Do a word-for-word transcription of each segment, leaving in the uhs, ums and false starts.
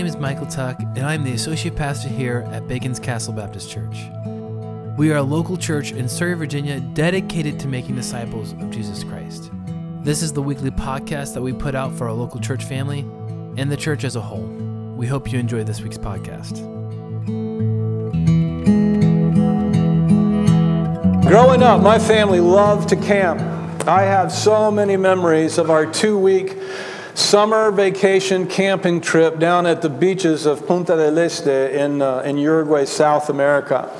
name is Michael Tuck, and I'm the Associate Pastor here at Bacon's Castle Baptist Church. We are a local church in Surrey, Virginia, dedicated to making disciples of Jesus Christ. This is the weekly podcast that we put out for our local church family and the church as a whole. We hope you enjoy this week's podcast. Growing up, my family loved to camp. I have so many memories of our two-week summer vacation camping trip down at the beaches of Punta del Este in uh, in Uruguay, South America.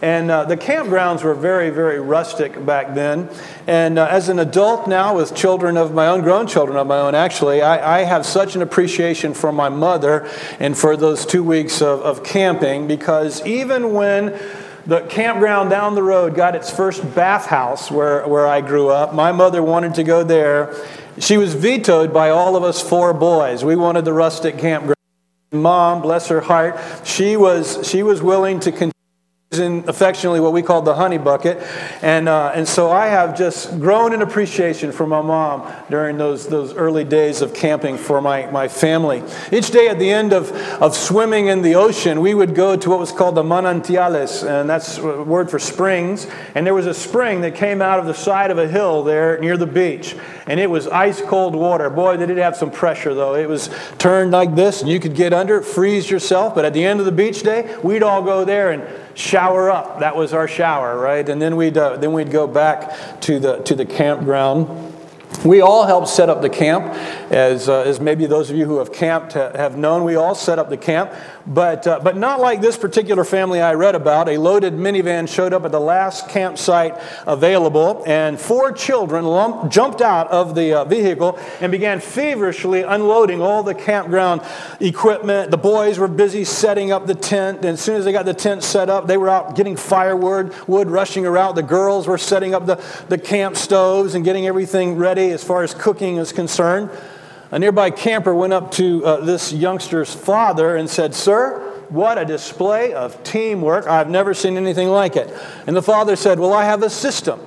And uh, the campgrounds were very, very rustic back then. And uh, as an adult now, with children of my own, grown children of my own, actually, I, I have such an appreciation for my mother and for those two weeks of, of camping, because even when the campground down the road got its first bathhouse where, where I grew up, my mother wanted to go there. She was vetoed by all of us four boys. We wanted the rustic campground. Mom, bless her heart, she was she was willing to continue in affectionately what we called the honey bucket. And uh, and so I have just grown in appreciation for my mom during those those early days of camping for my, my family. Each day at the end of, of swimming in the ocean, we would go to what was called the manantiales, and that's a word for springs. And there was a spring that came out of the side of a hill there near the beach. And it was ice-cold water. Boy, they did have some pressure, though. It was turned like this, and you could get under it, freeze yourself. But at the end of the beach day, we'd all go there and shower up. That was our shower, right? And then we'd uh, then we'd go back to the to the campground. We all helped set up the camp, as uh, as maybe those of you who have camped ha- have known. We all set up the camp, but uh, but not like this particular family I read about. A loaded minivan showed up at the last campsite available, and four children lump- jumped out of the uh, vehicle and began feverishly unloading all the campground equipment. The boys were busy setting up the tent, and as soon as they got the tent set up, they were out getting firewood, wood rushing around. The girls were setting up the, the camp stoves and getting everything ready as far as cooking is concerned. A nearby camper went up to uh, this youngster's father and said, "Sir, what a display of teamwork. I've never seen anything like it." And the father said, "Well, I have a system."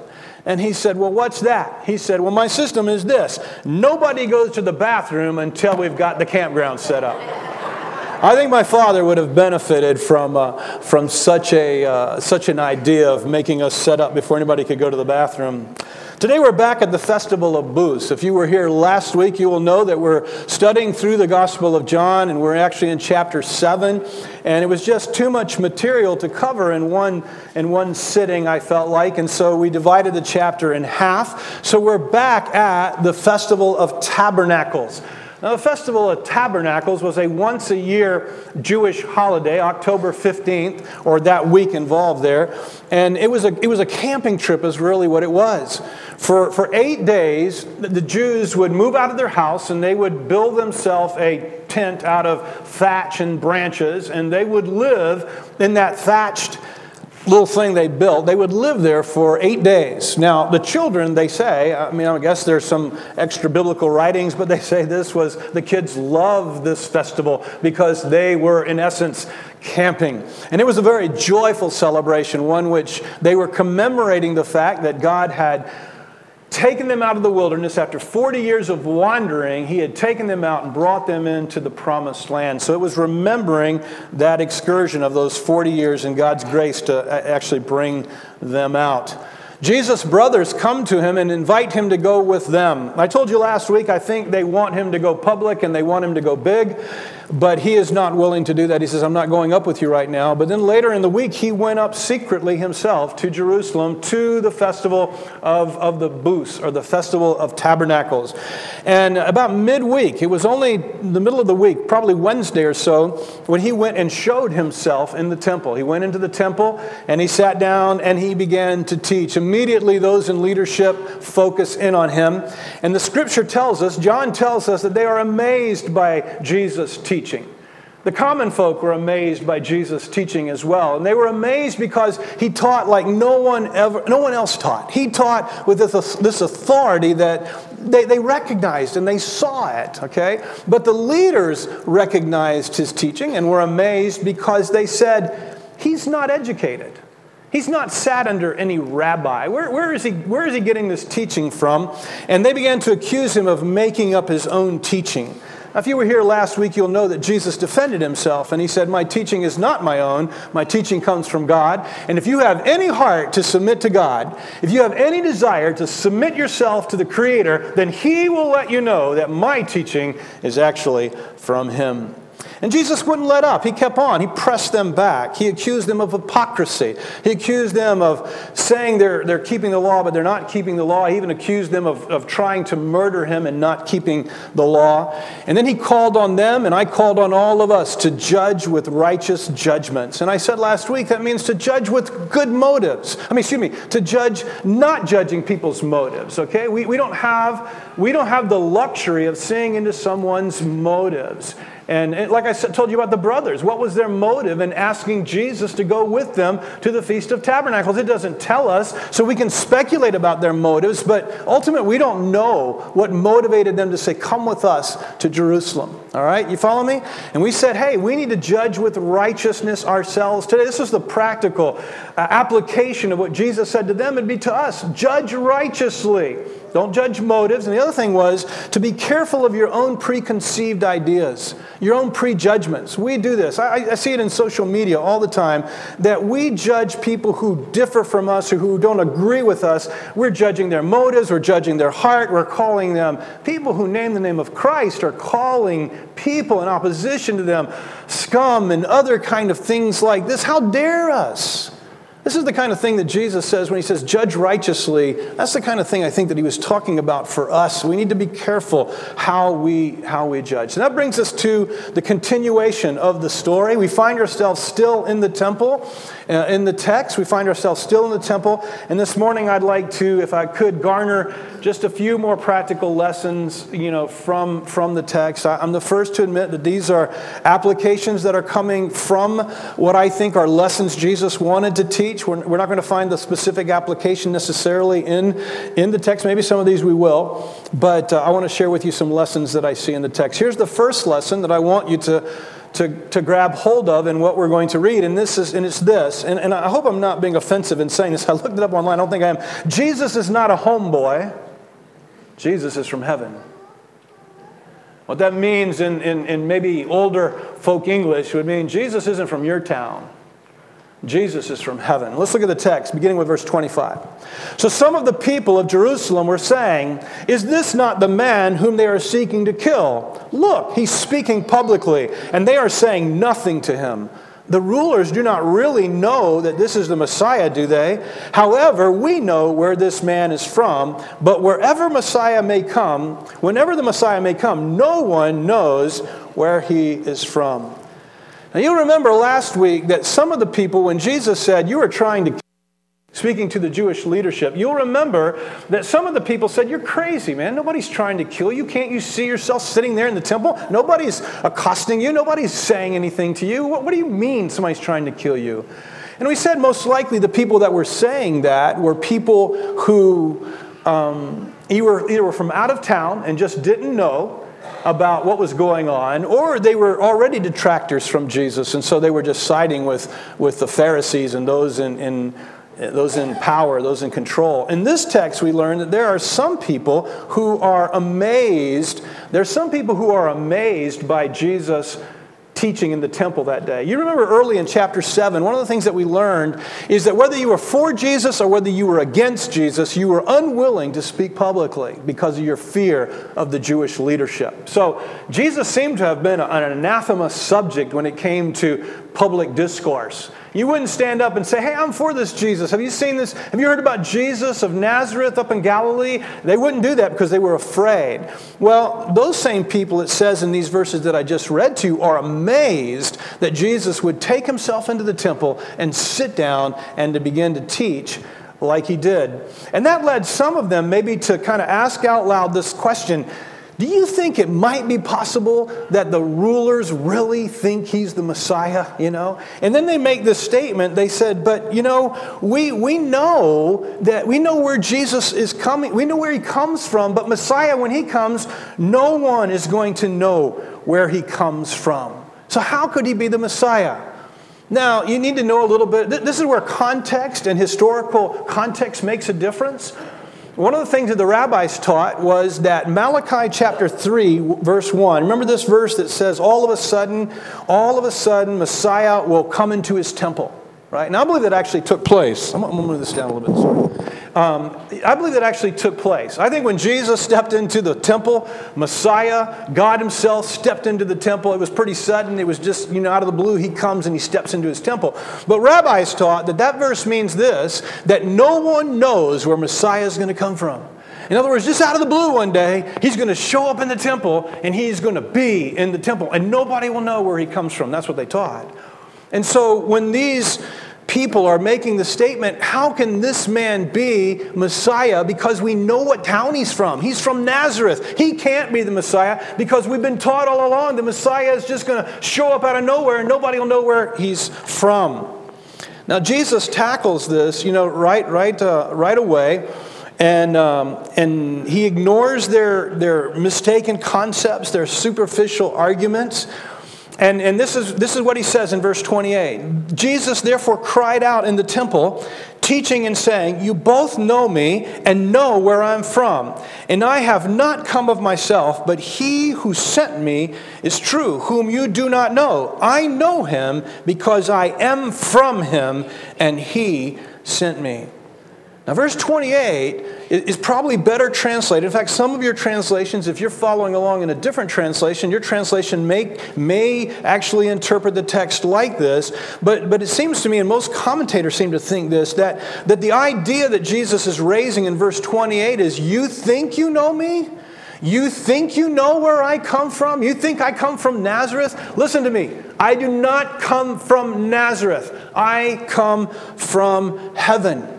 And he said, "Well, what's that?" He said, "Well, my system is this. Nobody goes to the bathroom until we've got the campground set up." I think my father would have benefited from uh, from such a uh, such an idea of making us set up before anybody could go to the bathroom. Today we're back at the Festival of Booths. If you were here last week, you will know that we're studying through the Gospel of John, and we're actually in chapter seven. And it was just too much material to cover in one in one sitting, I felt like, and so we divided the chapter in half. So we're back at the Festival of Tabernacles. Now, the Festival of Tabernacles was a once-a-year Jewish holiday, October fifteenth, or that week involved there. And it was a it was a camping trip is really what it was. For, for eight days, the Jews would move out of their house, and they would build themselves a tent out of thatch and branches, and they would live in that thatched little thing they built. They would live there for eight days. Now, the children, they say, I mean, I guess there's some extra biblical writings, but they say this was, the kids loved this festival because they were, in essence, camping. And it was a very joyful celebration, one which they were commemorating the fact that God had taken them out of the wilderness. After forty years of wandering, he had taken them out and brought them into the promised land. So it was remembering that excursion of those forty years and God's grace to actually bring them out. Jesus' brothers come to him and invite him to go with them. I told you last week, I think they want him to go public and they want him to go big, but he is not willing to do that. He says, "I'm not going up with you right now." But then later in the week, he went up secretly himself to Jerusalem to the Festival of, of the Booths, or the Festival of Tabernacles. And about midweek, it was only the middle of the week, probably Wednesday or so, when he went and showed himself in the temple. He went into the temple and he sat down and he began to teach. Immediately, those in leadership focus in on him. And the scripture tells us, John tells us, that they are amazed by Jesus' teaching. Teaching. The common folk were amazed by Jesus' teaching as well. And they were amazed because he taught like no one ever, no one else taught. He taught with this, this authority that they, they recognized and they saw it, okay? But the leaders recognized his teaching and were amazed because they said, "He's not educated. He's not sat under any rabbi. Where, where, is he, where is he getting this teaching from?" And they began to accuse him of making up his own teaching. Now, if you were here last week, you'll know that Jesus defended himself, and he said, my teaching is not my own. My teaching comes from God. And if you have any heart to submit to God, if you have any desire to submit yourself to the Creator, then he will let you know that my teaching is actually from him. And Jesus wouldn't let up. He kept on. He pressed them back. He accused them of hypocrisy. He accused them of saying they're, they're keeping the law, but they're not keeping the law. He even accused them of, of trying to murder him and not keeping the law. And then he called on them, and I called on all of us to judge with righteous judgments. And I said last week that means to judge with good motives. I mean, excuse me, to judge not judging people's motives, okay? We, we, don't have, we don't have the luxury of seeing into someone's motives. And like I told you about the brothers, what was their motive in asking Jesus to go with them to the Feast of Tabernacles? It doesn't tell us, so we can speculate about their motives, but ultimately we don't know what motivated them to say, come with us to Jerusalem. All right, you follow me? And we said, hey, we need to judge with righteousness ourselves today. This is the practical application of what Jesus said to them. It'd be to us, judge righteously. Don't judge motives. And the other thing was to be careful of your own preconceived ideas, your own prejudgments. We do this. I, I see it in social media all the time, that we judge people who differ from us or who don't agree with us. We're judging their motives. We're judging their heart. We're calling them people who name the name of Christ are calling people in opposition to them scum and other kind of things like this. How dare us? This is the kind of thing that Jesus says when he says, judge righteously. That's the kind of thing I think that he was talking about for us. We need to be careful how we how we judge. And that brings us to the continuation of the story. We find ourselves still in the temple, uh, in the text. We find ourselves still in the temple. And this morning I'd like to, if I could, garner just a few more practical lessons, you know, from, from the text. I, I'm the first to admit that these are applications that are coming from what I think are lessons Jesus wanted to teach. We're not going to find the specific application necessarily in, in the text. Maybe some of these we will, but uh, I want to share with you some lessons that I see in the text. Here's the first lesson that I want you to, to, to grab hold of in what we're going to read, and this is and it's this. And, and I hope I'm not being offensive in saying this. I looked it up online. I don't think I am. Jesus is not a homeboy. Jesus is from heaven. What that means in, in, in maybe older folk English would mean Jesus isn't from your town. Jesus is from heaven. Let's look at the text, beginning with verse twenty-five. So some of the people of Jerusalem were saying, is this not the man whom they are seeking to kill? Look, he's speaking publicly, and they are saying nothing to him. The rulers do not really know that this is the Messiah, do they? However, we know where this man is from, but wherever Messiah may come, whenever the Messiah may come, no one knows where he is from. Now, you'll remember last week that some of the people, when Jesus said, you are trying to, speaking to the Jewish leadership, you'll remember that some of the people said, you're crazy, man. Nobody's trying to kill you. Can't you see yourself sitting there in the temple? Nobody's accosting you. Nobody's saying anything to you. What, what do you mean somebody's trying to kill you? And we said most likely the people that were saying that were people who um, either, either were from out of town and just didn't know about what was going on, or they were already detractors from Jesus, and so they were just siding with, with the Pharisees and those in, in those in power, those in control. In this text, we learn that there are some people who are amazed. There are some people who are amazed by Jesus' teaching in the temple that day. You remember early in chapter seven, one of the things that we learned is that whether you were for Jesus or whether you were against Jesus, you were unwilling to speak publicly because of your fear of the Jewish leadership. So Jesus seemed to have been an anathema subject when it came to public discourse. You wouldn't stand up and say, hey, I'm for this Jesus. Have you seen this? Have you heard about Jesus of Nazareth up in Galilee? They wouldn't do that because they were afraid. Well, those same people, it says in these verses that I just read to you, are amazed that Jesus would take himself into the temple and sit down and to begin to teach like he did. And that led some of them maybe to kind of ask out loud this question, do you think it might be possible that the rulers really think he's the Messiah, you know? And then they make this statement. They said, but, you know, we we know that we know where Jesus is coming. We know where he comes from. But Messiah, when he comes, no one is going to know where he comes from. So how could he be the Messiah? Now, you need to know a little bit. This is where context and historical context makes a difference. One of the things that the rabbis taught was that Malachi chapter three, verse one. Remember this verse that says, all of a sudden, all of a sudden, Messiah will come into his temple. Right? And I believe that actually took place. I'm going to move this down a little bit. Sorry. Um, I believe that actually took place. I think when Jesus stepped into the temple, Messiah, God himself stepped into the temple. It was pretty sudden. It was just, you know, out of the blue, he comes and he steps into his temple. But rabbis taught that that verse means this, that no one knows where Messiah is going to come from. In other words, just out of the blue one day, he's going to show up in the temple and he's going to be in the temple and nobody will know where he comes from. That's what they taught. And so when these people are making the statement, how can this man be Messiah? Because we know what town he's from. He's from Nazareth. He can't be the Messiah because we've been taught all along the Messiah is just going to show up out of nowhere and nobody will know where he's from. Now Jesus tackles this, you know, right, right, uh, right away. And um, and he ignores their their mistaken concepts, their superficial arguments. And, and this is this is what he says in verse twenty-eight. Jesus therefore cried out in the temple, teaching and saying, you both know me and know where I'm from. And I have not come of myself, but he who sent me is true, whom you do not know. I know him because I am from him, and he sent me. Now, verse twenty-eight is probably better translated. In fact, some of your translations, if you're following along in a different translation, your translation may, may actually interpret the text like this. But, but it seems to me, and most commentators seem to think this, that, that the idea that Jesus is raising in verse twenty-eight is, you think you know me? You think you know where I come from? You think I come from Nazareth? Listen to me. I do not come from Nazareth. I come from heaven.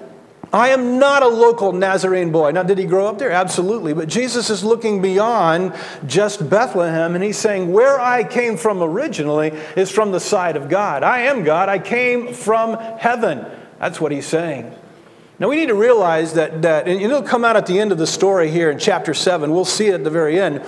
I am not a local Nazarene boy. Now, did he grow up there? Absolutely. But Jesus is looking beyond just Bethlehem, and he's saying, where I came from originally is from the side of God. I am God. I came from heaven. That's what he's saying. Now, we need to realize that, that and it'll come out at the end of the story here in chapter seven. We'll see it at the very end.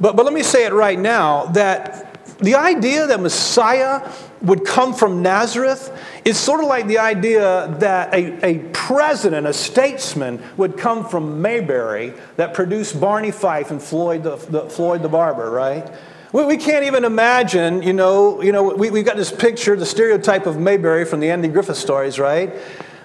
But, but let me say it right now, that the idea that Messiah would come from Nazareth is sort of like the idea that a, a president, a statesman, would come from Mayberry that produced Barney Fife and Floyd the, the, Floyd the Barber, right? We, we can't even imagine, you know, you know we, we've got this picture, the stereotype of Mayberry from the Andy Griffith stories, right?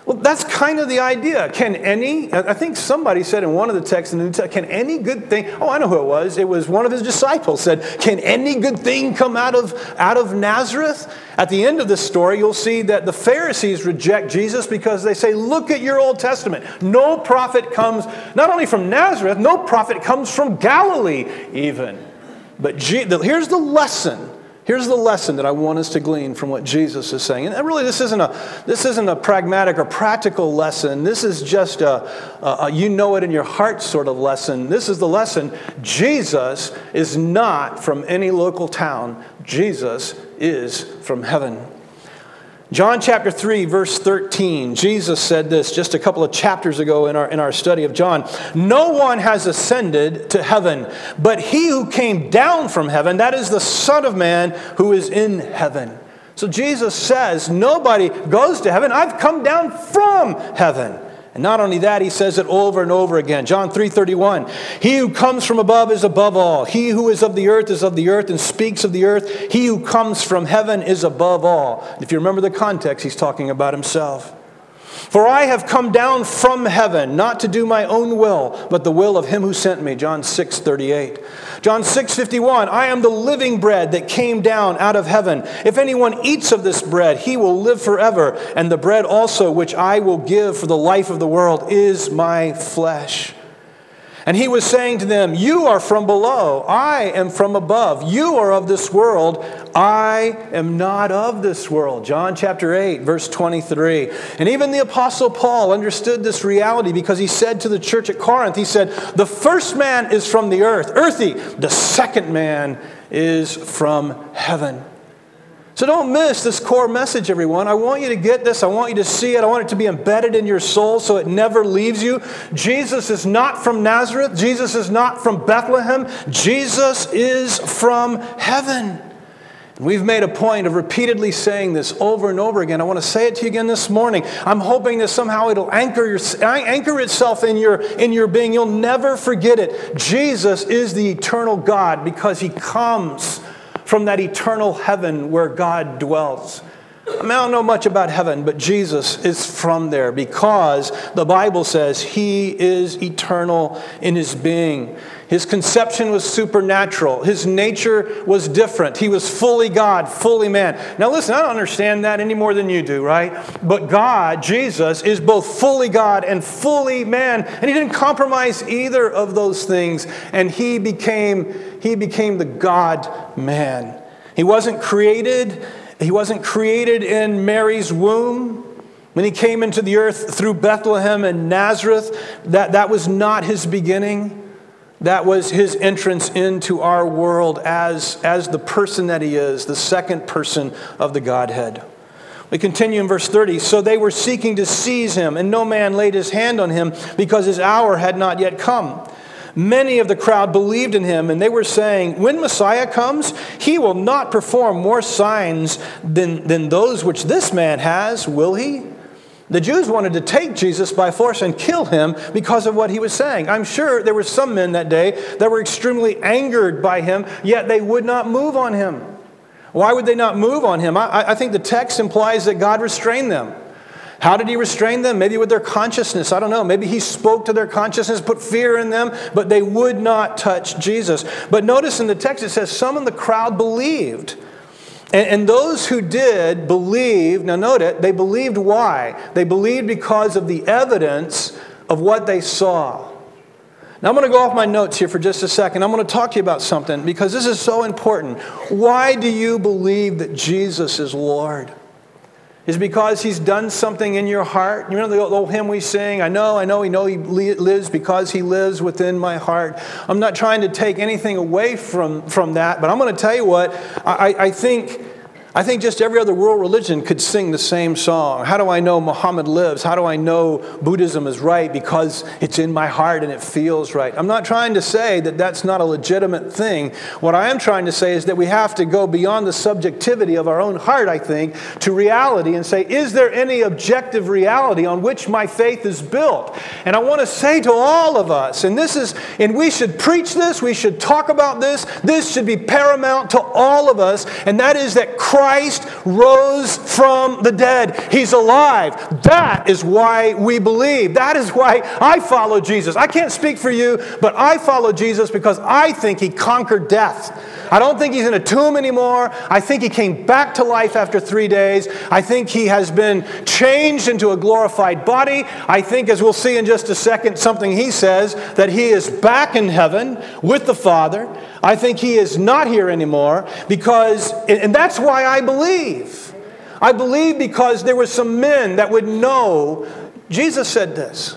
Well, that's kind of the idea. Can any, I think somebody said in one of the texts, can any good thing, oh, I know who it was. It was one of his disciples said, can any good thing come out of, out of Nazareth? At the end of this story, you'll see that the Pharisees reject Jesus because they say, look at your Old Testament. No prophet comes, not only from Nazareth, no prophet comes from Galilee even. But G- the, here's the lesson. Here's the lesson that I want us to glean from what Jesus is saying. And really, this isn't a, this isn't a pragmatic or practical lesson. This is just a, a, a you-know-it-in-your-heart sort of lesson. This is the lesson. Jesus is not from any local town. Jesus is from heaven. John chapter three, verse thirteen, Jesus said this just a couple of chapters ago in our, in our study of John. No one has ascended to heaven, but he who came down from heaven, that is the Son of Man who is in heaven. So Jesus says, nobody goes to heaven. I've come down from heaven. And not only that, he says it over and over again. John three thirty-one, he who comes from above is above all. He who is of the earth is of the earth and speaks of the earth. He who comes from heaven is above all. If you remember the context, he's talking about himself. For I have come down from heaven, not to do my own will, but the will of him who sent me. John six thirty-eight. John six fifty-one, I am the living bread that came down out of heaven. If anyone eats of this bread, he will live forever. And the bread also which I will give for the life of the world is my flesh. And he was saying to them, you are from below, I am from above. You are of this world, I am not of this world. John chapter eight, verse twenty-three. And even the Apostle Paul understood this reality because he said to the church at Corinth, he said, the first man is from the earth, earthy. The second man is from heaven. So don't miss this core message, everyone. I want you to get this. I want you to see it. I want it to be embedded in your soul so it never leaves you. Jesus is not from Nazareth. Jesus is not from Bethlehem. Jesus is from heaven. We've made a point of repeatedly saying this over and over again. I want to say it to you again this morning. I'm hoping that somehow it'll anchor your, anchor itself in your, in your being. You'll never forget it. Jesus is the eternal God because he comes from that eternal heaven where God dwells. I mean, I don't know much about heaven, but Jesus is from there because the Bible says he is eternal in his being. His conception was supernatural. His nature was different. He was fully God, fully man. Now listen, I don't understand that any more than you do, right? But God, Jesus, is both fully God and fully man. And he didn't compromise either of those things. And he became, he became the God-man. He wasn't created. He wasn't created in Mary's womb. When he came into the earth through Bethlehem and Nazareth, that, that was not his beginning. That was his entrance into our world as, as the person that he is, the second person of the Godhead. We continue in verse thirty. So they were seeking to seize him, and no man laid his hand on him because his hour had not yet come. Many of the crowd believed in him, and they were saying, when Messiah comes, he will not perform more signs than, than those which this man has, will he? The Jews wanted to take Jesus by force and kill him because of what he was saying. I'm sure there were some men that day that were extremely angered by him, yet they would not move on him. Why would they not move on him? I, I think the text implies that God restrained them. How did he restrain them? Maybe with their consciousness. I don't know. Maybe he spoke to their consciousness, put fear in them, but they would not touch Jesus. But notice in the text it says some in the crowd believed. And those who did believe, now note it, they believed why? They believed because of the evidence of what they saw. Now I'm going to go off my notes here for just a second. I'm going to talk to you about something because this is so important. Why do you believe that Jesus is Lord? Is because he's done something in your heart. You know the old hymn we sing, I know, I know, we know he lives because he lives within my heart. I'm not trying to take anything away from, from that, but I'm going to tell you what, I, I think I think just every other world religion could sing the same song. How do I know Muhammad lives? How do I know Buddhism is right? Because it's in my heart and it feels right. I'm not trying to say that that's not a legitimate thing. What I am trying to say is that we have to go beyond the subjectivity of our own heart, I think, to reality and say, is there any objective reality on which my faith is built? And I want to say to all of us, and this is, and we should preach this, we should talk about this, this should be paramount to all of us, and that is that Christ Christ rose from the dead. He's alive. That is why we believe. That is why I follow Jesus. I can't speak for you, but I follow Jesus because I think he conquered death. I don't think he's in a tomb anymore. I think he came back to life after three days. I think he has been changed into a glorified body. I think, as we'll see in just a second, something he says, that he is back in heaven with the Father. I think he is not here anymore because, and that's why I I believe. I believe because there were some men that would know. Jesus said this.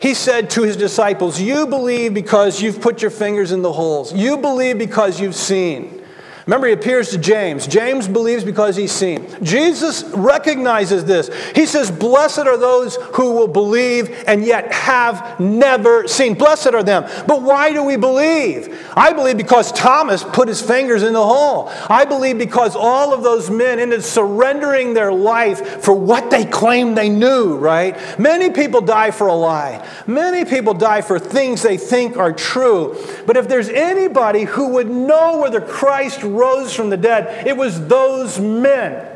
He said to his disciples, you believe because you've put your fingers in the holes. You believe because you've seen. Remember, he appears to James. James believes because he's seen. Jesus recognizes this. He says, blessed are those who will believe and yet have never seen. Blessed are them. But why do we believe? I believe because Thomas put his fingers in the hole. I believe because all of those men ended surrendering their life for what they claimed they knew, right? Many people die for a lie. Many people die for things they think are true. But if there's anybody who would know whether Christ rose from the dead, it was those men.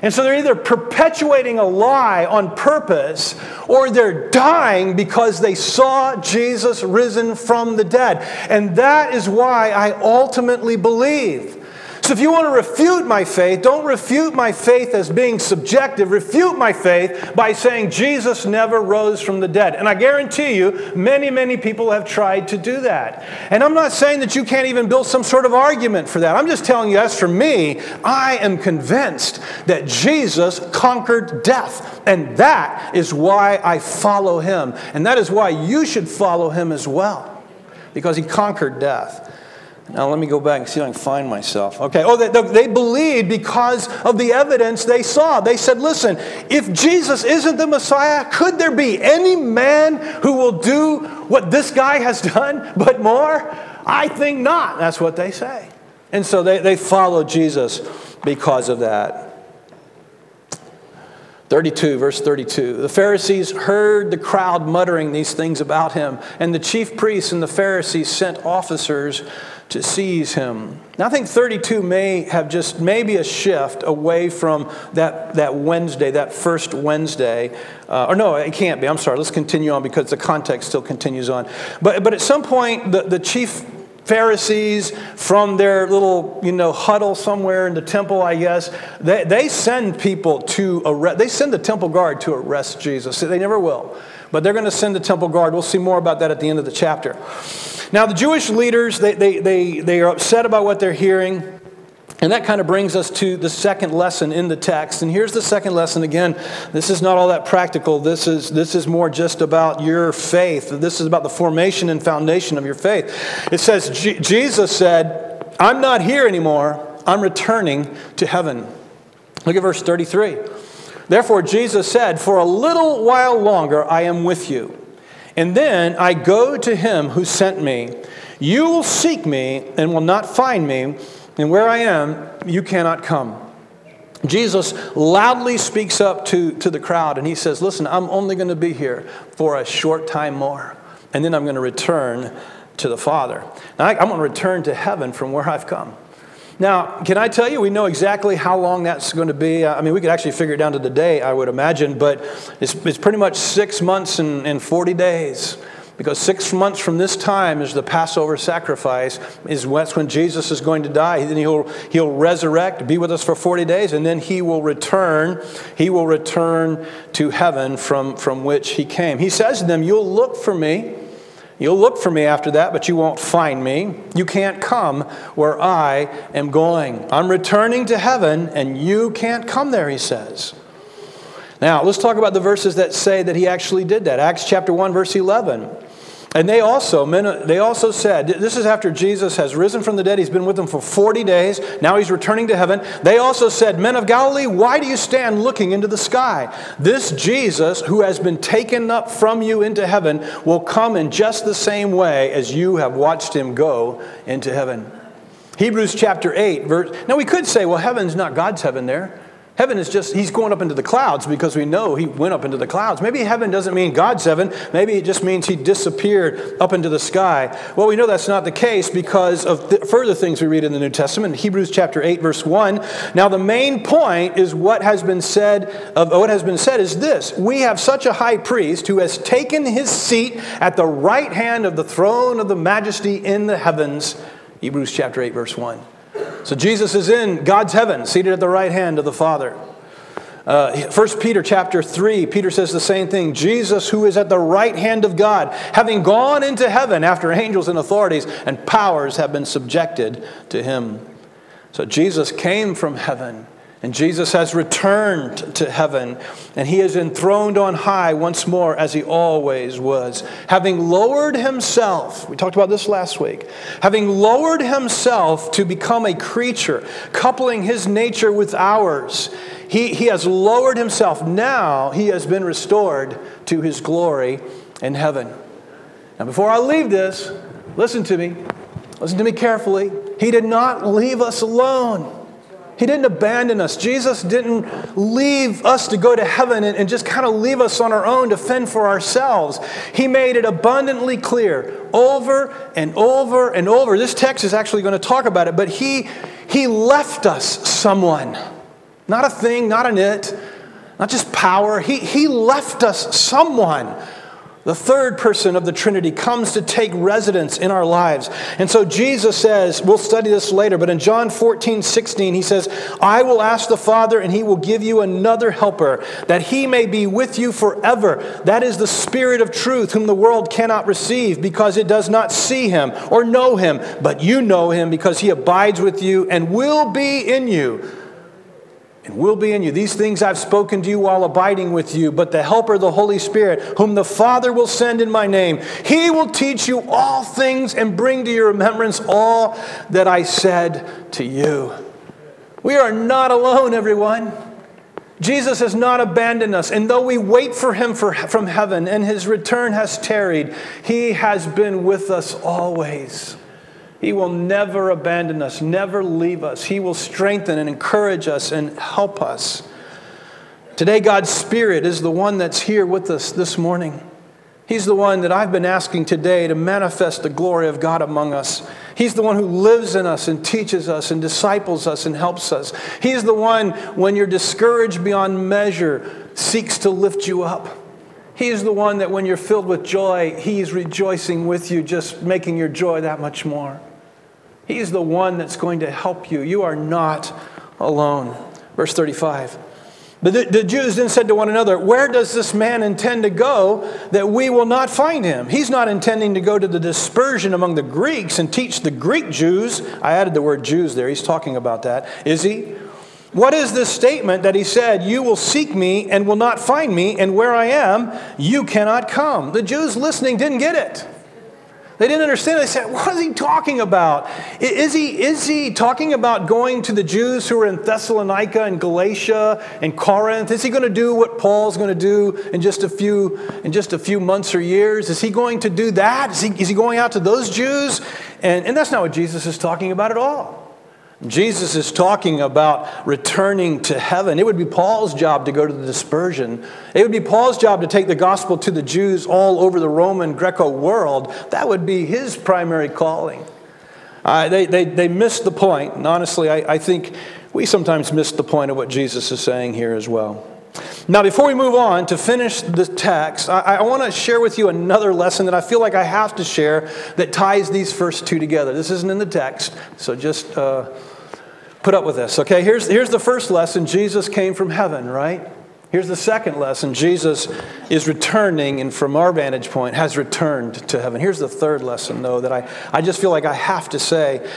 And so they're either perpetuating a lie on purpose or they're dying because they saw Jesus risen from the dead. And that is why I ultimately believe. So if you want to refute my faith, don't refute my faith as being subjective. Refute my faith by saying Jesus never rose from the dead. And I guarantee you, many, many people have tried to do that. And I'm not saying that you can't even build some sort of argument for that. I'm just telling you, as for me, I am convinced that Jesus conquered death. And that is why I follow him. And that is why you should follow him as well. Because he conquered death. Now, let me go back and see if I can find myself. Okay, oh, they, they believed because of the evidence they saw. They said, listen, if Jesus isn't the Messiah, could there be any man who will do what this guy has done but more? I think not. That's what they say. And so they, they followed Jesus because of that. thirty-two, verse thirty-two. The Pharisees heard the crowd muttering these things about him, and the chief priests and the Pharisees sent officers to seize him. Now, I think thirty-two may have just maybe a shift away from that, that Wednesday, that first Wednesday. Uh, or no, it can't be. I'm sorry. Let's continue on because the context still continues on. But but at some point, the, the chief Pharisees from their little, you know, huddle somewhere in the temple, I guess, they, they send people to arrest, they send the temple guard to arrest Jesus. They never will, but they're going to send the temple guard. We'll see more about that at the end of the chapter. Now, the Jewish leaders, they they they, they are upset about what they're hearing, and that kind of brings us to the second lesson in the text. And here's the second lesson again. This is not all that practical. This is this is more just about your faith. This is about the formation and foundation of your faith. It says, G- Jesus said, I'm not here anymore. I'm returning to heaven. Look at verse thirty-three. Therefore, Jesus said, for a little while longer I am with you. And then I go to him who sent me. You will seek me and will not find me. And where I am, you cannot come. Jesus loudly speaks up to, to the crowd, and he says, listen, I'm only going to be here for a short time more, and then I'm going to return to the Father. Now, I, I'm going to return to heaven from where I've come. Now, can I tell you, we know exactly how long that's going to be. I mean, we could actually figure it down to the day, I would imagine, but it's, it's pretty much six months and, and forty days. Because six months from this time is the Passover sacrifice, is when Jesus is going to die. Then he'll he'll resurrect, be with us for forty days, and then he will return. He will return to heaven from, from which he came. He says to them, you'll look for me. You'll look for me after that, but you won't find me. You can't come where I am going. I'm returning to heaven, and you can't come there, he says. Now, let's talk about the verses that say that he actually did that. Acts chapter one, verse eleven. And they also they also said, this is after Jesus has risen from the dead. He's been with them for forty days. Now he's returning to heaven. They also said, men of Galilee, why do you stand looking into the sky? This Jesus who has been taken up from you into heaven will come in just the same way as you have watched him go into heaven. Hebrews chapter eight. Verse. Now we could say, well, heaven's not God's heaven there. Heaven is just, he's going up into the clouds because we know he went up into the clouds. Maybe heaven doesn't mean God's heaven. Maybe it just means he disappeared up into the sky. Well, we know that's not the case because of th- further things we read in the New Testament. Hebrews chapter eight, verse one. Now, the main point is what has been said, of what has been said is this. We have such a high priest who has taken his seat at the right hand of the throne of the majesty in the heavens. Hebrews chapter eight, verse one. So Jesus is in God's heaven, seated at the right hand of the Father. Uh, First Peter chapter three, Peter says the same thing. Jesus, who is at the right hand of God, having gone into heaven after angels and authorities and powers have been subjected to him. So Jesus came from heaven, and Jesus has returned to heaven, and he is enthroned on high once more as he always was, having lowered himself, we talked about this last week, having lowered himself to become a creature, coupling his nature with ours. He, he has lowered himself. Now he has been restored to his glory in heaven. Now before I leave this, listen to me. Listen to me carefully. He did not leave us alone. He didn't abandon us. Jesus didn't leave us to go to heaven and, and just kind of leave us on our own to fend for ourselves. He made it abundantly clear over and over and over. This text is actually going to talk about it, but he, he left us someone. Not a thing, not an it, not just power. He, he left us someone. The third person of the Trinity comes to take residence in our lives. And so Jesus says, we'll study this later, but in John fourteen sixteen, he says, I will ask the Father, and he will give you another helper, that he may be with you forever. That is the Spirit of truth, whom the world cannot receive, because it does not see him or know him. But you know him, because he abides with you and will be in you. And will be in you. These things I've spoken to you while abiding with you, but the Helper, the Holy Spirit, whom the Father will send in my name, he will teach you all things and bring to your remembrance all that I said to you. We are not alone, everyone. Jesus has not abandoned us, and though we wait for him for, from heaven and his return has tarried, he has been with us always. He will never abandon us, never leave us. He will strengthen and encourage us and help us. Today, God's Spirit is the one that's here with us this morning. He's the one that I've been asking today to manifest the glory of God among us. He's the one who lives in us and teaches us and disciples us and helps us. He's the one, when you're discouraged beyond measure, seeks to lift you up. He's the one that when you're filled with joy, He's rejoicing with you, just making your joy that much more. He's the one that's going to help you. You are not alone. Verse thirty-five. But the, the Jews then said to one another, "Where does this man intend to go that we will not find him? He's not intending to go to the dispersion among the Greeks and teach the Greek Jews." I added the word Jews there. He's talking about that. Is he? What is this statement that he said, "You will seek me and will not find me, and where I am, you cannot come"? The Jews listening didn't get it. They didn't understand. They said, what is he talking about? Is he, is he talking about going to the Jews who are in Thessalonica and Galatia and Corinth? Is he going to do what Paul's going to do in just a few, in just a few months or years? Is he going to do that? Is he, is he going out to those Jews? And, and that's not what Jesus is talking about at all. Jesus is talking about returning to heaven. It would be Paul's job to go to the dispersion. It would be Paul's job to take the gospel to the Jews all over the Roman Greco world. That would be his primary calling. Uh, they, they, they missed the point. And honestly, I, I think we sometimes miss the point of what Jesus is saying here as well. Now, before we move on to finish the text, I, I want to share with you another lesson that I feel like I have to share that ties these first two together. This isn't in the text, so just uh, put up with this, okay? Here's, here's the first lesson. Jesus came from heaven, right? Here's the second lesson. Jesus is returning, and from our vantage point, has returned to heaven. Here's the third lesson, though, that I, I just feel like I have to say.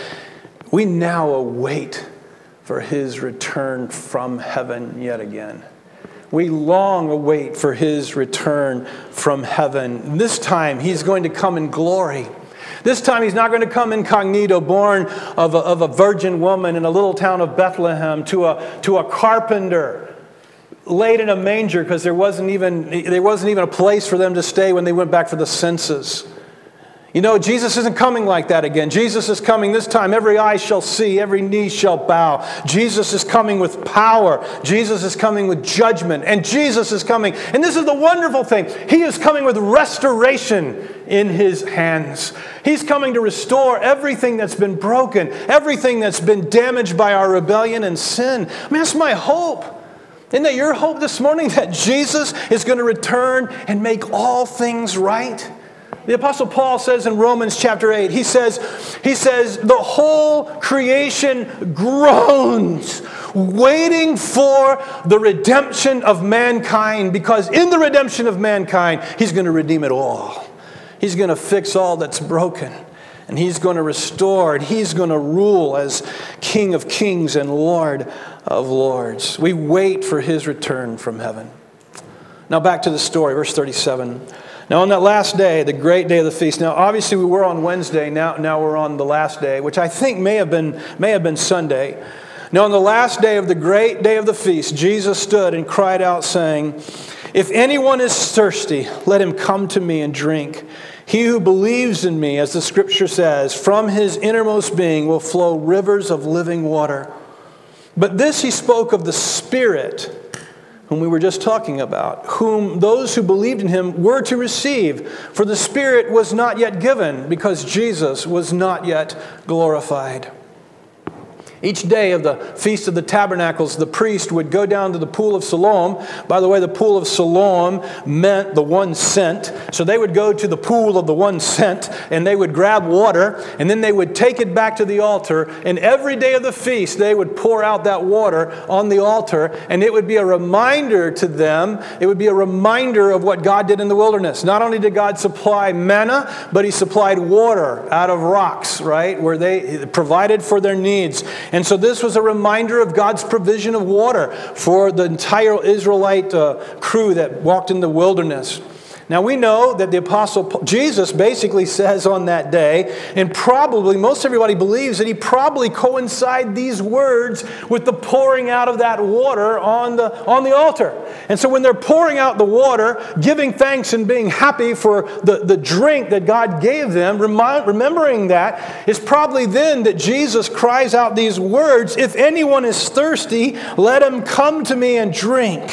We now await for his return from heaven yet again. We long await for his return from heaven. This time, he's going to come in glory. This time, he's not going to come incognito, born of a, of a virgin woman in a little town of Bethlehem to a, to a carpenter, laid in a manger because there wasn't even, there wasn't even a place for them to stay when they went back for the census. You know, Jesus isn't coming like that again. Jesus is coming this time. Every eye shall see, every knee shall bow. Jesus is coming with power. Jesus is coming with judgment. And Jesus is coming. And this is the wonderful thing. He is coming with restoration in his hands. He's coming to restore everything that's been broken, everything that's been damaged by our rebellion and sin. I mean, that's my hope. Isn't that your hope this morning? That Jesus is going to return and make all things right? The Apostle Paul says in Romans chapter eight, he says, he says, the whole creation groans, waiting for the redemption of mankind, because in the redemption of mankind, he's going to redeem it all. He's going to fix all that's broken, and he's going to restore, and he's going to rule as King of kings and Lord of lords. We wait for his return from heaven. Now back to the story, verse thirty-seven. Now on that last day, the great day of the feast. Now obviously we were on Wednesday. Now, now we're on the last day, which I think may have been may have been Sunday. Now on the last day of the great day of the feast, Jesus stood and cried out, saying, "If anyone is thirsty, let him come to me and drink. He who believes in me, as the Scripture says, from his innermost being will flow rivers of living water." But this he spoke of the Spirit, whom we were just talking about, whom those who believed in him were to receive, for the Spirit was not yet given, because Jesus was not yet glorified. Each day of the Feast of the Tabernacles, the priest would go down to the Pool of Siloam. By the way, the Pool of Siloam meant the one cent. So they would go to the pool of the one cent, and they would grab water, and then they would take it back to the altar. And every day of the feast, they would pour out that water on the altar, and it would be a reminder to them. It would be a reminder of what God did in the wilderness. Not only did God supply manna, but he supplied water out of rocks, right, where they provided for their needs. And so this was a reminder of God's provision of water for the entire Israelite uh, crew that walked in the wilderness. Now we know that the Apostle Paul, Jesus basically says on that day, and probably most everybody believes that he probably coincides these words with the pouring out of that water on the, on the altar. And so when they're pouring out the water, giving thanks and being happy for the, the drink that God gave them, remind, remembering that, it's probably then that Jesus cries out these words, "If anyone is thirsty, let him come to me and drink.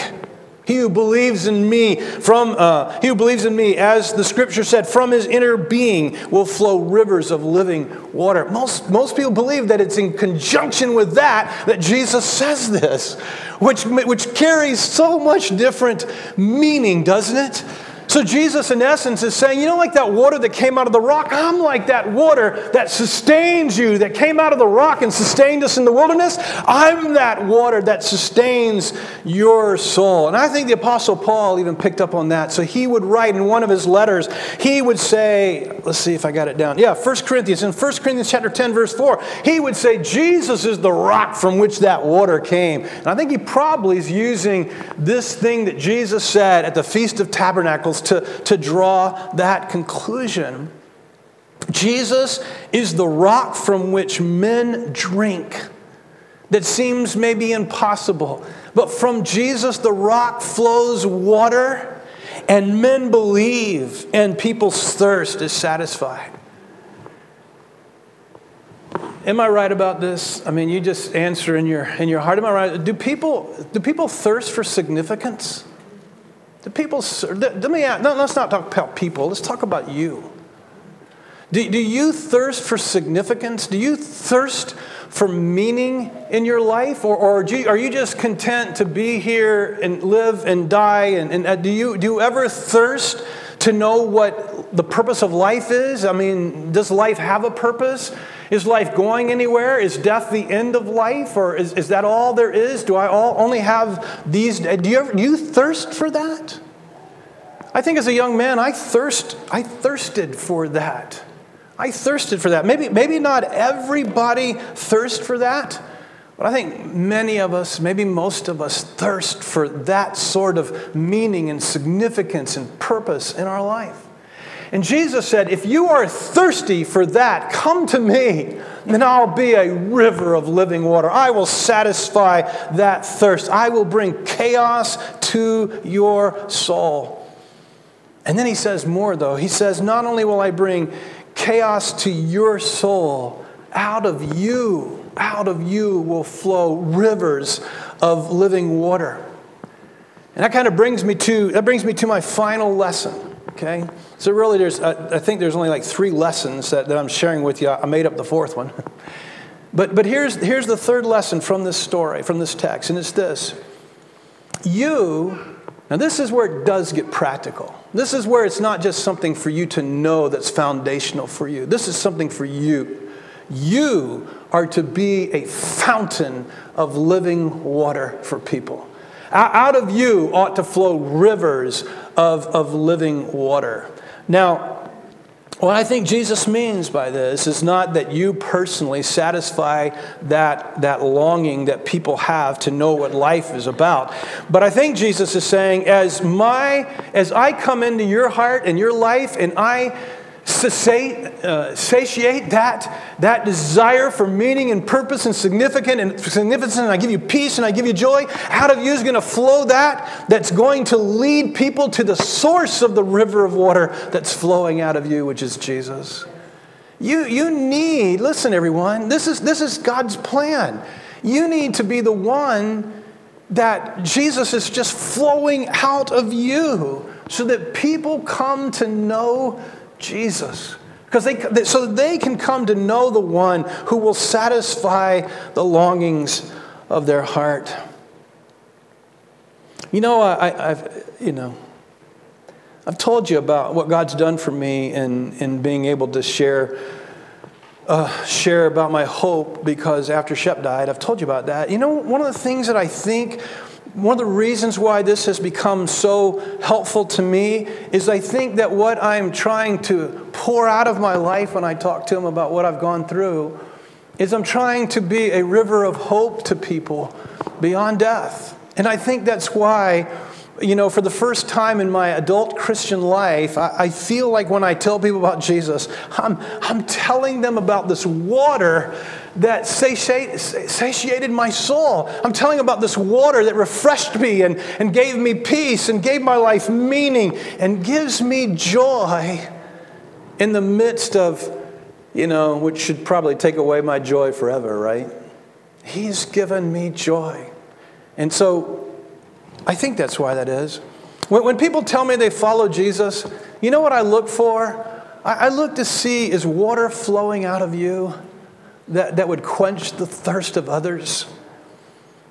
He who believes in me, from uh, he who believes in me, as the Scripture said, from his inner being will flow rivers of living water." Most most people believe that it's in conjunction with that that Jesus says this, which which carries so much different meaning, doesn't it? So Jesus, in essence, is saying, you know, like that water that came out of the rock, I'm like that water that sustains you, that came out of the rock and sustained us in the wilderness. I'm that water that sustains your soul. And I think the Apostle Paul even picked up on that. So he would write in one of his letters, he would say, let's see if I got it down. Yeah, First Corinthians. In First Corinthians chapter ten, verse four, he would say, Jesus is the rock from which that water came. And I think he probably is using this thing that Jesus said at the Feast of Tabernacles To, to draw that conclusion. Jesus is the rock from which men drink that seems maybe impossible. But from Jesus, the rock, flows water, and men believe, and people's thirst is satisfied. Am I right about this? I mean, you just answer in your in your heart. Am I right? Do people do people thirst for significance? The people, let me ask, no, let's not talk about people. Let's talk about you. Do, do you thirst for significance? Do you thirst for meaning in your life? Or, or do you, are you just content to be here and live and die? And, and uh, do you do you ever thirst to know what the purpose of life is? I mean, does life have a purpose? Is life going anywhere? Is death the end of life? Or is, is that all there is? Do I all only have these? Do you, ever, do you thirst for that? I think as a young man, I thirst. I thirsted for that. I thirsted for that. Maybe, maybe not everybody thirsts for that. But I think many of us, maybe most of us, thirst for that sort of meaning and significance and purpose in our life. And Jesus said, if you are thirsty for that, come to me, and I'll be a river of living water. I will satisfy that thirst. I will bring chaos to your soul. And then he says more, though. He says, not only will I bring chaos to your soul, out of you, out of you will flow rivers of living water. And that kind of brings me to that brings me to my final lesson. Okay, so really, there's I, I think there's only like three lessons that, that I'm sharing with you. I made up the fourth one, but but here's here's the third lesson from this story, from this text, and it's this: you. Now this is where it does get practical. This is where it's not just something for you to know that's foundational for you. This is something for you. You are to be a fountain of living water for people. Out of you ought to flow rivers of, of living water. Now, what I think Jesus means by this is not that you personally satisfy that, that longing that people have to know what life is about. But I think Jesus is saying, as my as I come into your heart and your life and I Satiate, uh, satiate that, that desire for meaning and purpose and significant and significance, and I give you peace and I give you joy, out of you is going to flow that that's going to lead people to the source of the river of water that's flowing out of you, which is Jesus. You you need, listen everyone, this is this is God's plan. You need to be the one that Jesus is just flowing out of you so that people come to know Jesus, because they so they can come to know the one who will satisfy the longings of their heart. You know, I, I've you know, I've told you about what God's done for me in in being able to share uh, share about my hope. Because after Shep died, I've told you about that. You know, one of the things that I think. One of the reasons why this has become so helpful to me is I think that what I'm trying to pour out of my life when I talk to him about what I've gone through is I'm trying to be a river of hope to people beyond death. And I think that's why you know, for the first time in my adult Christian life, I, I feel like when I tell people about Jesus, I'm, I'm telling them about this water that satiated, satiated my soul. I'm telling about this water that refreshed me and, and gave me peace and gave my life meaning and gives me joy in the midst of, you know, which should probably take away my joy forever, right? He's given me joy. And so I think that's why that is. When, when people tell me they follow Jesus, you know what I look for? I, I look to see, is water flowing out of you that, that would quench the thirst of others?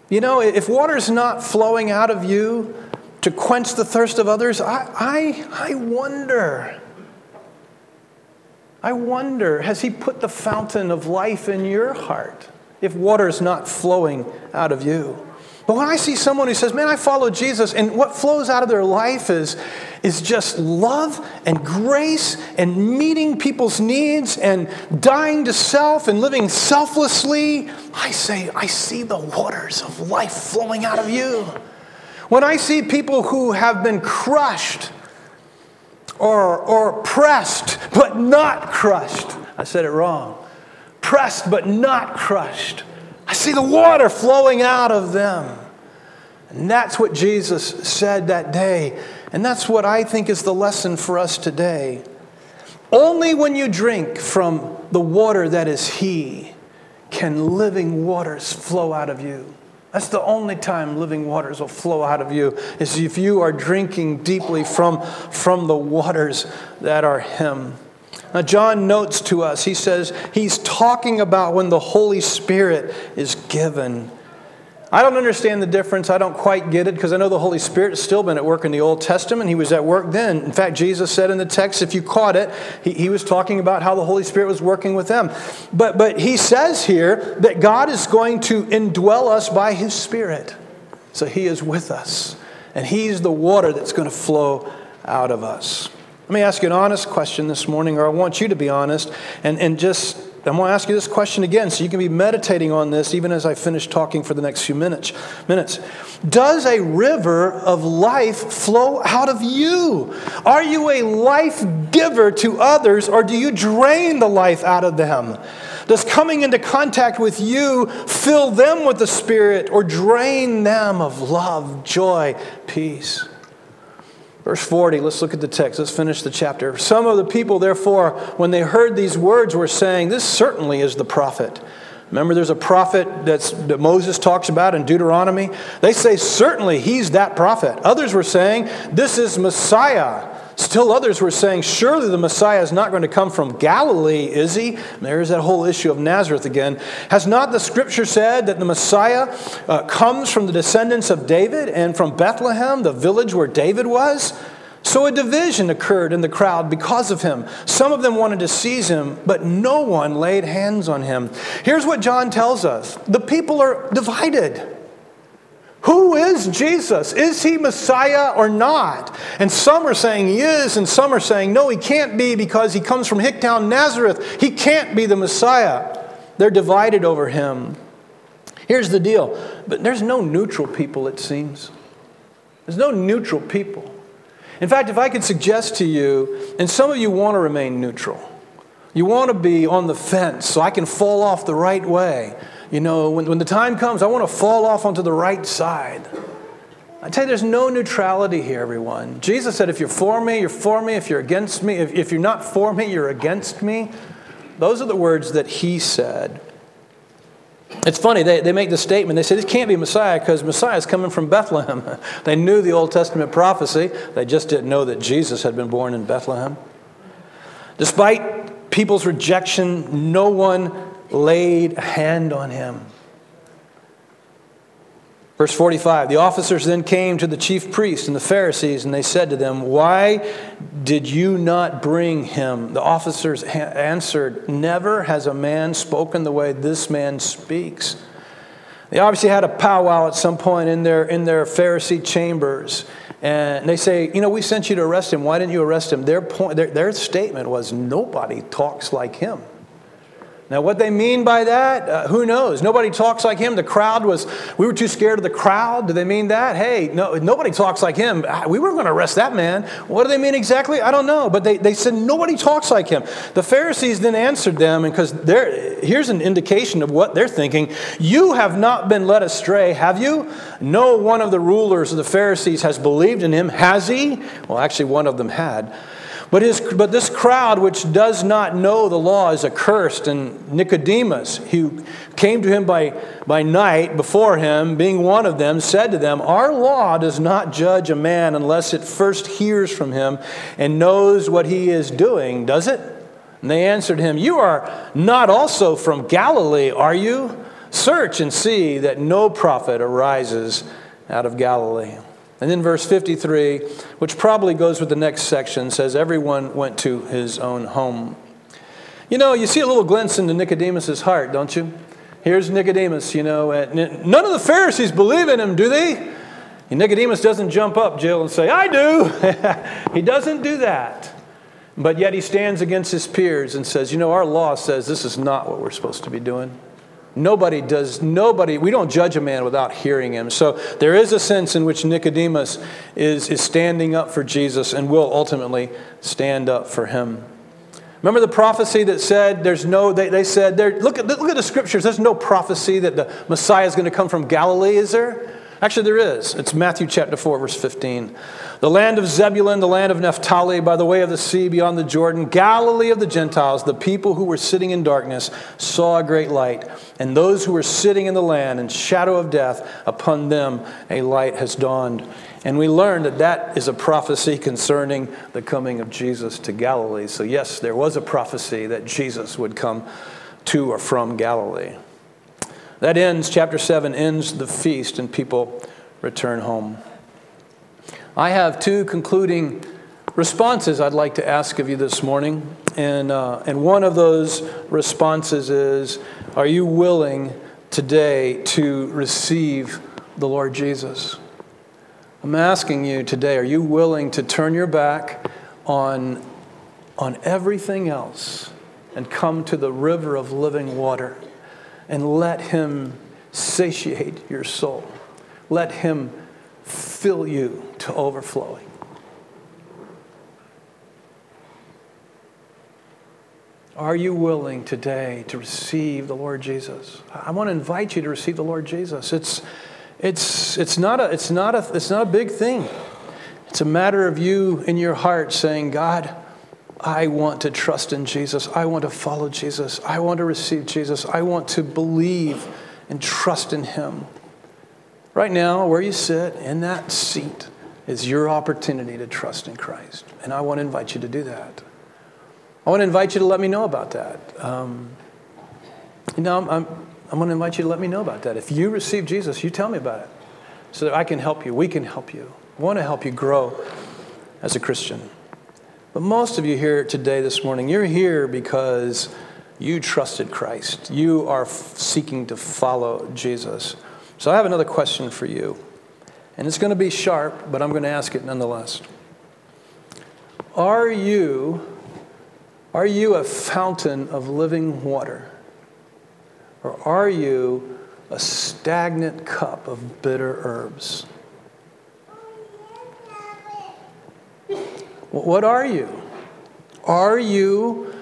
You know, if water's not flowing out of you to quench the thirst of others, I I, I wonder... I wonder, has he put the fountain of life in your heart if water is not flowing out of you? But when I see someone who says, man, I follow Jesus, and what flows out of their life is, is just love and grace and meeting people's needs and dying to self and living selflessly, I say, I see the waters of life flowing out of you. When I see people who have been crushed Or, or pressed, but not crushed. I said it wrong. Pressed, but not crushed. I see the water flowing out of them. And that's what Jesus said that day. And that's what I think is the lesson for us today. Only when you drink from the water that is He can living waters flow out of you. That's the only time living waters will flow out of you, is if you are drinking deeply from, from the waters that are Him. Now, John notes to us, he says, he's talking about when the Holy Spirit is given. I don't understand the difference. I don't quite get it, because I know the Holy Spirit has still been at work in the Old Testament. He was at work then. In fact, Jesus said in the text, if you caught it, he, he was talking about how the Holy Spirit was working with them. But, but he says here that God is going to indwell us by His Spirit. So He is with us. And He's the water that's going to flow out of us. Let me ask you an honest question this morning, or I want you to be honest, and, and just... I'm going to ask you this question again so you can be meditating on this even as I finish talking for the next few minutes. Minutes. Does a river of life flow out of you? Are you a life giver to others, or do you drain the life out of them? Does coming into contact with you fill them with the Spirit or drain them of love, joy, peace? Verse forty, let's look at the text. Let's finish the chapter. Some of the people, therefore, when they heard these words, were saying, this certainly is the prophet. Remember, there's a prophet that's, that Moses talks about in Deuteronomy. They say, certainly he's that prophet. Others were saying, this is Messiah. Still others were saying, surely the Messiah is not going to come from Galilee, is he? There's that whole issue of Nazareth again. Has not the Scripture said that the Messiah uh, comes from the descendants of David and from Bethlehem, the village where David was? So a division occurred in the crowd because of him. Some of them wanted to seize him, but no one laid hands on him. Here's what John tells us. The people are divided. Who is Jesus? Is he Messiah or not? And some are saying he is, and some are saying, no, he can't be because he comes from Hicktown, Nazareth. He can't be the Messiah. They're divided over him. Here's the deal. But there's no neutral people, it seems. There's no neutral people. In fact, if I could suggest to you, and some of you want to remain neutral. You want to be on the fence so I can fall off the right way. You know, when, when the time comes, I want to fall off onto the right side. I tell you, there's no neutrality here, everyone. Jesus said, if you're for me, you're for me. If you're against me, if, if you're not for me, you're against me. Those are the words that he said. It's funny, they, they make the statement. They say, this can't be Messiah because Messiah is coming from Bethlehem. They knew the Old Testament prophecy. They just didn't know that Jesus had been born in Bethlehem. Despite people's rejection, no one laid a hand on him. Verse forty-five, the officers then came to the chief priests and the Pharisees, and they said to them, why did you not bring him? The officers ha- answered, never has a man spoken the way this man speaks. They obviously had a powwow at some point in their, in their Pharisee chambers, and they say, you know, we sent you to arrest him. Why didn't you arrest him? Their point, their, their statement was, nobody talks like him. Now, what they mean by that, uh, who knows? Nobody talks like him. The crowd was, we were too scared of the crowd. Do they mean that? Hey, no, nobody talks like him. We weren't going to arrest that man. What do they mean exactly? I don't know. But they, they said, nobody talks like him. The Pharisees then answered them, and because here's an indication of what they're thinking. You have not been led astray, have you? No one of the rulers of the Pharisees has believed in him, has he? Well, actually, one of them had. But, his, but this crowd which does not know the law is accursed. And Nicodemus, who came to him by, by night before him, being one of them, said to them, our law does not judge a man unless it first hears from him and knows what he is doing, does it? And they answered him, you are not also from Galilee, are you? Search and see that no prophet arises out of Galilee. And then verse fifty-three, which probably goes with the next section, says everyone went to his own home. You know, you see a little glimpse into Nicodemus' heart, don't you? Here's Nicodemus, you know. None of the Pharisees believe in him, do they? And Nicodemus doesn't jump up, Jill, and say, I do. He doesn't do that. But yet he stands against his peers and says, you know, our law says this is not what we're supposed to be doing. Nobody does, nobody, we don't judge a man without hearing him. So there is a sense in which Nicodemus is, is standing up for Jesus and will ultimately stand up for him. Remember the prophecy that said there's no, they, they said, there. Look at, look at the scriptures, there's no prophecy that the Messiah is going to come from Galilee, is there? Actually, there is. It's Matthew chapter four, verse fifteen. The land of Zebulun, the land of Naphtali, by the way of the sea beyond the Jordan, Galilee of the Gentiles, the people who were sitting in darkness saw a great light, and those who were sitting in the land in shadow of death, upon them a light has dawned. And we learned that that is a prophecy concerning the coming of Jesus to Galilee. So yes, there was a prophecy that Jesus would come to or from Galilee. That ends, chapter seven ends the feast, and people return home. I have two concluding responses I'd like to ask of you this morning. And, uh, and one of those responses is, are you willing today to receive the Lord Jesus? I'm asking you today, are you willing to turn your back on, on everything else and come to the river of living water? And let him satiate your soul. Let him fill you to overflowing. Are you willing today to receive the Lord Jesus? I want to invite you to receive the Lord Jesus. It's, it's, it's not a, it's not a, it's not a big thing. It's a matter of you in your heart saying, God, I want to trust in Jesus. I want to follow Jesus. I want to receive Jesus. I want to believe and trust in him. Right now, where you sit in that seat is your opportunity to trust in Christ. And I want to invite you to do that. I want to invite you to let me know about that. Um, you know, I'm, I'm, I'm going to invite you to let me know about that. If you receive Jesus, you tell me about it so that I can help you. We can help you. I want to help you grow as a Christian. But most of you here today, this morning, you're here because you trusted Christ. You are seeking to follow Jesus. So I have another question for you. And it's going to be sharp, but I'm going to ask it nonetheless. Are you, are you a fountain of living water? Or are you a stagnant cup of bitter herbs? What are you? Are you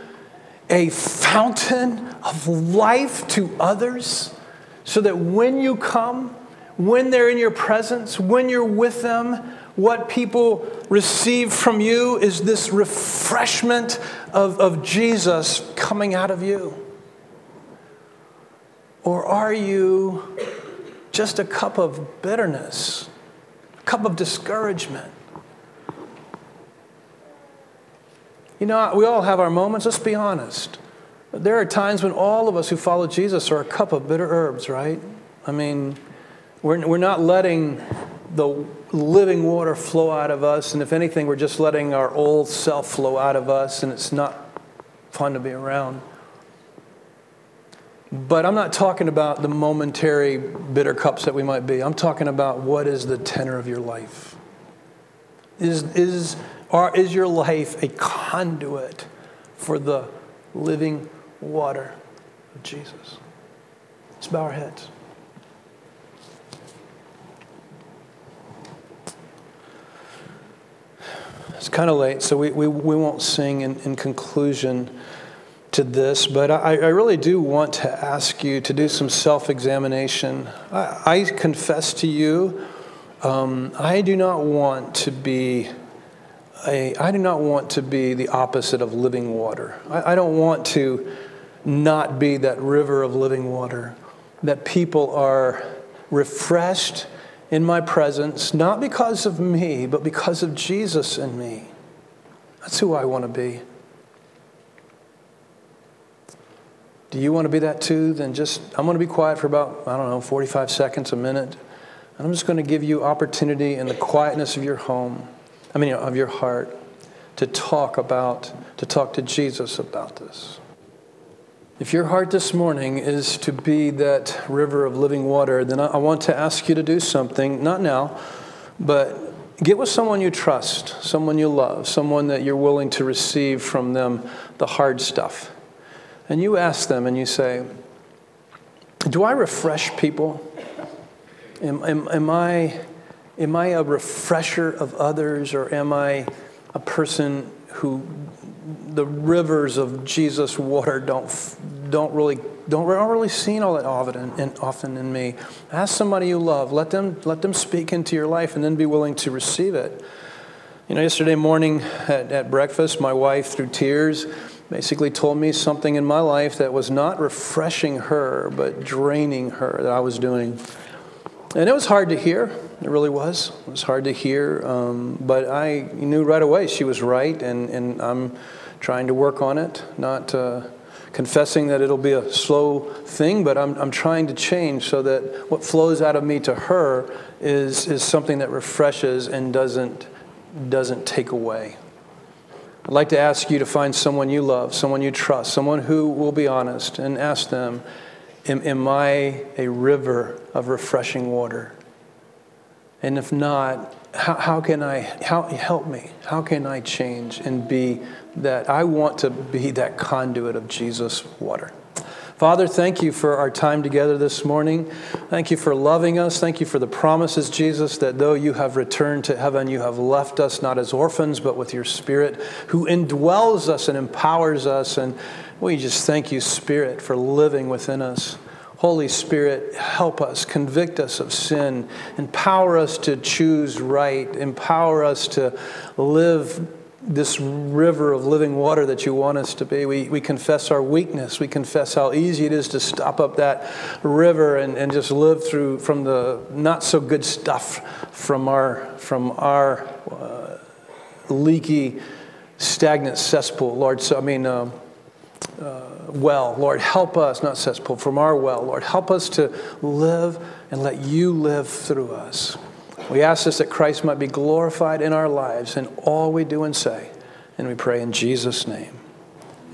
a fountain of life to others so that when you come, when they're in your presence, when you're with them, what people receive from you is this refreshment of, of Jesus coming out of you? Or are you just a cup of bitterness, a cup of discouragement? You know, we all have our moments. Let's be honest. There are times when all of us who follow Jesus are a cup of bitter herbs, right? I mean, we're we're not letting the living water flow out of us. And if anything, we're just letting our old self flow out of us. And it's not fun to be around. But I'm not talking about the momentary bitter cups that we might be. I'm talking about what is the tenor of your life. Is is... Or is your life a conduit for the living water with Jesus. Let's bow our heads. It's kind of late, so we, we, we won't sing in, in conclusion to this, but I, I really do want to ask you to do some self-examination. I, I confess to you, um, I do not want to be a, I do not want to be the opposite of living water. I, I don't want to not be that river of living water, that people are refreshed in my presence, not because of me, but because of Jesus in me. That's who I want to be. Do you want to be that too? Then just, I'm going to be quiet for about, I don't know, forty-five seconds, a minute. And I'm just going to give you opportunity in the quietness of your home, I mean, of your heart, to talk about, to talk to Jesus about this. If your heart this morning is to be that river of living water, then I want to ask you to do something, not now, but get with someone you trust, someone you love, someone that you're willing to receive from them the hard stuff. And you ask them and you say, do I refresh people? Am, am, am I, am I a refresher of others, or am I a person who the rivers of Jesus' water don't don't really don't aren't really seen all that often and often in me? Ask somebody you love. Let them let them speak into your life, and then be willing to receive it. You know, yesterday morning at, at breakfast, my wife, through tears, basically told me something in my life that was not refreshing her, but draining her, that I was doing, and it was hard to hear. It really was. It was hard to hear, um, but I knew right away she was right, and, and I'm trying to work on it, not uh, confessing that it'll be a slow thing, but I'm I'm trying to change so that what flows out of me to her is is something that refreshes and doesn't doesn't take away. I'd like to ask you to find someone you love, someone you trust, someone who will be honest, and ask them, am, am I a river of refreshing water? And if not, how, how can I, how, help me? How can I change and be that? I want to be that conduit of Jesus' water. Father, thank you for our time together this morning. Thank you for loving us. Thank you for the promises, Jesus, that though you have returned to heaven, you have left us not as orphans, but with your Spirit, who indwells us and empowers us. And we just thank you, Spirit, for living within us. Holy Spirit, help us, convict us of sin, empower us to choose right, empower us to live this river of living water that you want us to be. We we confess our weakness. We confess how easy it is to stop up that river and, and just live through from the not so good stuff, from our, from our uh, leaky, stagnant cesspool, Lord. So, I mean... Um, uh, well, Lord, help us, not cesspool, from our well, Lord, help us to live and let you live through us. We ask this that Christ might be glorified in our lives and all we do and say. And we pray in Jesus' name.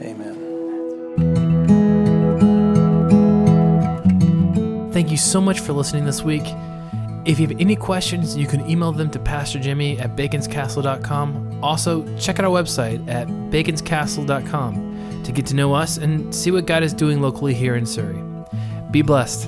Amen. Thank you so much for listening this week. If you have any questions, you can email them to Pastor Jimmy at bacons castle dot com. Also, check out our website at bacons castle dot com. to get to know us and see what God is doing locally here in Surrey. Be blessed.